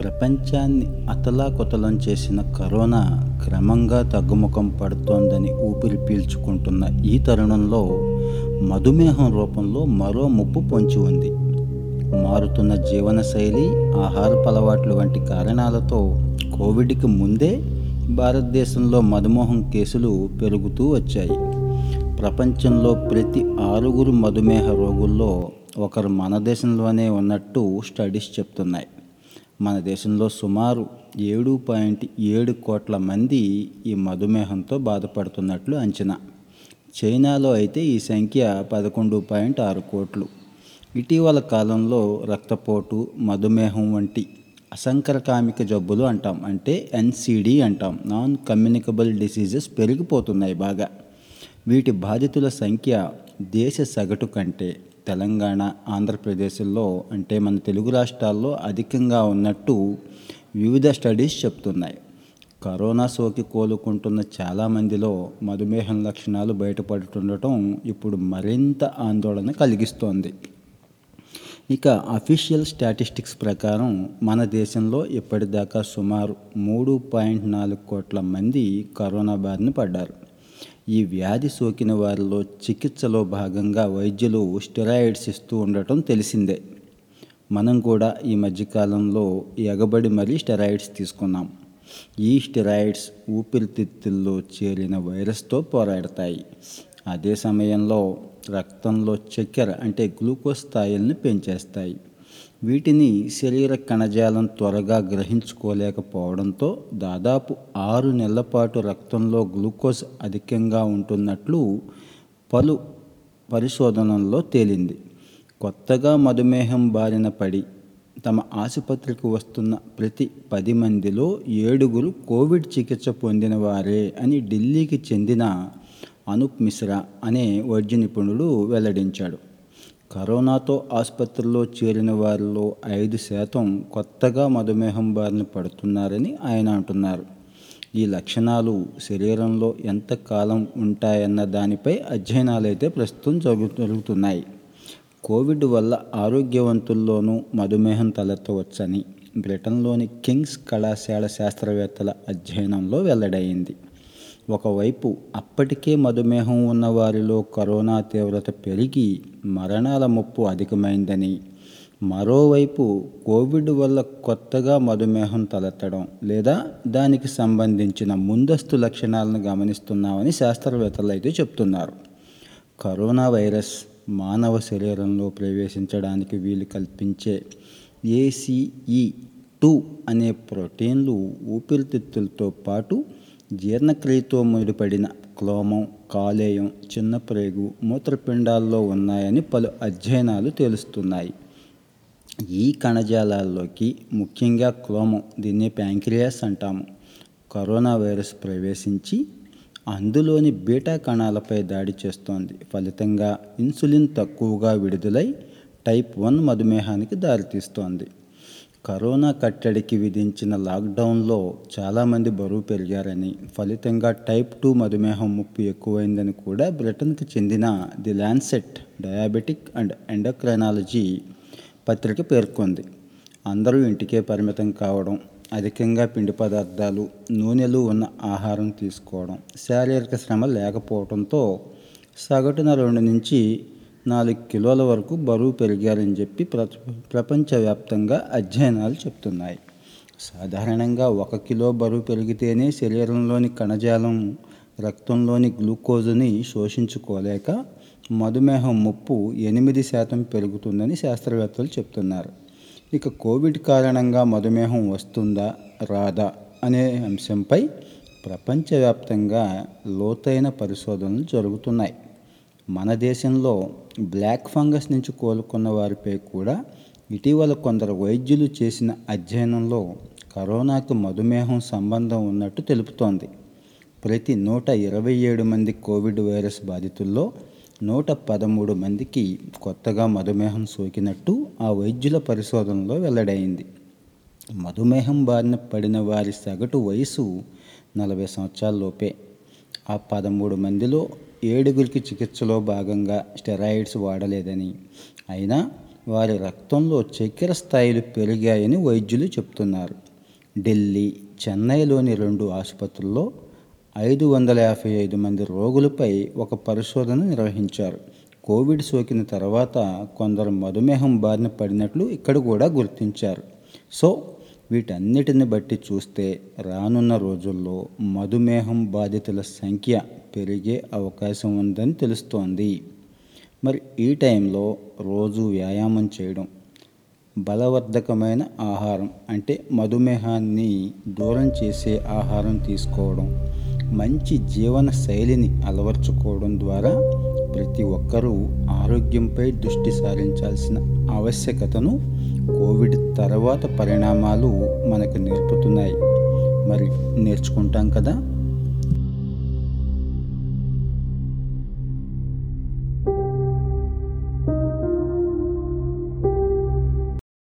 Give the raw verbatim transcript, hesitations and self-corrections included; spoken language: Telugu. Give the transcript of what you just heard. ప్రపంచాన్ని అతలాకుతలం చేసిన కరోనా క్రమంగా తగ్గుముఖం పడుతోందని ఊపిరి పీల్చుకుంటున్న ఈ తరుణంలో మధుమేహం రూపంలో మరో ముప్పు పొంచి ఉంది. మారుతున్న జీవనశైలి, ఆహారపు అలవాట్లు వంటి కారణాలతో కోవిడ్కి ముందే భారతదేశంలో మధుమేహం కేసులు పెరుగుతూ వచ్చాయి. ప్రపంచంలో ప్రతి ఆరుగురు మధుమేహ రోగుల్లో ఒకరు మన దేశంలోనే ఉన్నట్టు స్టడీస్ చెప్తున్నాయి. మన దేశంలో సుమారు ఏడు పాయింట్ ఏడు కోట్ల మంది ఈ మధుమేహంతో బాధపడుతున్నట్లు అంచనా. చైనాలో అయితే ఈ సంఖ్య పదకొండు పాయింట్ ఆరు కోట్లు. ఇటీవల కాలంలో రక్తపోటు, మధుమేహం వంటి అసంక్రమిక జబ్బులు అంటాం, అంటే ఎన్సిడి అంటాం, నాన్ కమ్యూనికబుల్ డిసీజెస్ పెరిగిపోతున్నాయి బాగా. వీటి బాధితుల సంఖ్య దేశ సగటు కంటే తెలంగాణ, ఆంధ్రప్రదేశ్లో అంటే మన తెలుగు రాష్ట్రాల్లో అధికంగా ఉన్నట్టు వివిధ స్టడీస్ చెప్తున్నాయి. కరోనా సోకి కోలుకుంటున్న చాలామందిలో మధుమేహం లక్షణాలు బయటపడుతుండటం ఇప్పుడు మరింత ఆందోళన కలిగిస్తోంది. ఇక అఫీషియల్ స్టాటిస్టిక్స్ ప్రకారం మన దేశంలో ఇప్పటిదాకా సుమారు మూడు పాయింట్ నాలుగు కోట్ల మంది కరోనా బారిన పడ్డారు. ఈ వ్యాధి సోకిన వారిలో చికిత్సలో భాగంగా వైద్యులు స్టెరాయిడ్స్ ఇస్తూ ఉండటం తెలిసిందే. మనం కూడా ఈ మధ్యకాలంలో ఎగబడి మరీ స్టెరాయిడ్స్ తీసుకున్నాం. ఈ స్టెరాయిడ్స్ ఊపిరితిత్తుల్లో చేరిన వైరస్తో పోరాడతాయి. అదే సమయంలో రక్తంలో చక్కెర అంటే గ్లూకోజ్ స్థాయిలను పెంచేస్తాయి. వీటిని శరీర కణజాలం త్వరగా గ్రహించుకోలేకపోవడంతో దాదాపు ఆరు నెలల పాటు రక్తంలో గ్లూకోజ్ అధికంగా ఉంటున్నట్లు పలు పరిశోధనల్లో తేలింది. కొత్తగా మధుమేహం బారిన పడి తమ ఆసుపత్రికి వస్తున్న ప్రతి పది మందిలో ఏడుగురు కోవిడ్ చికిత్స పొందిన వారే అని ఢిల్లీకి చెందిన అనూప్ మిశ్రా అనే వైద్య నిపుణుడు వెల్లడించాడు. కరోనాతో ఆసుపత్రుల్లో చేరిన వారిలో ఐదు శాతం కొత్తగా మధుమేహం బారిన పడుతున్నారని ఆయన అంటున్నారు. ఈ లక్షణాలు శరీరంలో ఎంతకాలం ఉంటాయన్న దానిపై అధ్యయనాలైతే ప్రస్తుతం జరుగుతున్నాయి. కోవిడ్ వల్ల ఆరోగ్యవంతుల్లోనూ మధుమేహం తలెత్తవచ్చని బ్రిటన్లోని కింగ్స్ కళాశాల శాస్త్రవేత్తల అధ్యయనంలో వెల్లడైంది. ఒకవైపు అప్పటికే మధుమేహం ఉన్న వారిలో కరోనా తీవ్రత పెరిగి మరణాల ముప్పు అధికమైందని, మరోవైపు కోవిడ్ వల్ల కొత్తగా మధుమేహం తలెత్తడం లేదా దానికి సంబంధించిన ముందస్తు లక్షణాలను గమనిస్తున్నామని శాస్త్రవేత్తలు అయితే చెప్తున్నారు. కరోనా వైరస్ మానవ శరీరంలో ప్రవేశించడానికి వీలు కల్పించే ఏసీఈ టూ అనే ప్రోటీన్లు ఊపిరితిత్తులతో పాటు జీర్ణక్రియతో ముడిపడిన క్లోమం, కాలేయం, చిన్న ప్రేగు, మూత్రపిండాల్లో ఉన్నాయని పలు అధ్యయనాలు తెలుస్తున్నాయి. ఈ కణజాలాల్లోకి ముఖ్యంగా క్లోమం, దీన్ని ప్యాంక్రియాస్ అంటాము, కరోనా వైరస్ ప్రవేశించి అందులోని బీటా కణాలపై దాడి చేస్తోంది. ఫలితంగా ఇన్సులిన్ తక్కువగా విడుదలై టైప్ వన్ మధుమేహానికి దారితీస్తోంది. కరోనా కట్టడికి విధించిన లాక్డౌన్లో చాలామంది బరువు పెరిగారని, ఫలితంగా టైప్ టూ మధుమేహం ముప్పు ఎక్కువైందని కూడా బ్రిటన్కి చెందిన the Lancet diabetic and endocrinology పత్రిక పేర్కొంది. అందరూ ఇంటికే పరిమితం కావడం, అధికంగా పిండి పదార్థాలు, నూనెలు ఉన్న ఆహారం తీసుకోవడం, శారీరక శ్రమ లేకపోవడంతో సగటున రెండు నుంచి నాలుగు కిలోల వరకు బరువు పెరిగారని చెప్పి ప్ర ప్రపంచవ్యాప్తంగా అధ్యయనాలు చెప్తున్నాయి. సాధారణంగా ఒక కిలో బరువు పెరిగితేనే శరీరంలోని కణజాలం రక్తంలోని గ్లూకోజుని శోషించుకోలేక మధుమేహం ముప్పు ఎనిమిది శాతం పెరుగుతుందని శాస్త్రవేత్తలు చెప్తున్నారు. ఇక కోవిడ్ కారణంగా మధుమేహం వస్తుందా రాదా అనే అంశంపై ప్రపంచవ్యాప్తంగా లోతైన పరిశోధనలు జరుగుతున్నాయి. మన దేశంలో బ్లాక్ ఫంగస్ నుంచి కోలుకున్న వారిపై కూడా ఇటీవల కొందరు వైద్యులు చేసిన అధ్యయనంలో కరోనాకు మధుమేహం సంబంధం ఉన్నట్టు తెలుపుతోంది. ప్రతి నూట ఇరవై ఏడు మంది కోవిడ్ వైరస్ బాధితుల్లో నూట పదమూడు మందికి కొత్తగా మధుమేహం సోకినట్టు ఆ వైద్యుల పరిశోధనలో వెల్లడైంది. మధుమేహం బారిన పడిన వారి సగటు వయసు నలభై సంవత్సరాలలోపే. ఆ పదమూడు మందిలో ఏడుగురికి చికిత్సలో భాగంగా స్టెరాయిడ్స్ వాడలేదని, అయినా వారి రక్తంలో చక్కెర స్థాయిలు పెరిగాయని వైద్యులు చెప్తున్నారు. ఢిల్లీ, చెన్నైలోని రెండు ఆసుపత్రుల్లో ఐదు వందల యాభై ఐదు మంది రోగులపై ఒక పరిశోధన నిర్వహించారు. కోవిడ్ సోకిన తర్వాత కొందరు మధుమేహం బారిన పడినట్లు ఇక్కడ కూడా గుర్తించారు. సో వీటన్నిటిని బట్టి చూస్తే రానున్న రోజుల్లో మధుమేహం బాధితుల సంఖ్య పెరిగే అవకాశం ఉందని తెలుస్తోంది. మరి ఈ టైంలో రోజు వ్యాయామం చేయడం, బలవర్ధకమైన ఆహారం అంటే మధుమేహాన్ని దూరం చేసే ఆహారం తీసుకోవడం, మంచి జీవన శైలిని అలవర్చుకోవడం ద్వారా ప్రతి ఒక్కరూ ఆరోగ్యంపై దృష్టి సారించాల్సిన ఆవశ్యకతను కోవిడ్ తర్వాత పరిణామాలు మనకు నేర్పుతున్నాయి. మరి నేర్చుకుంటాం కదా.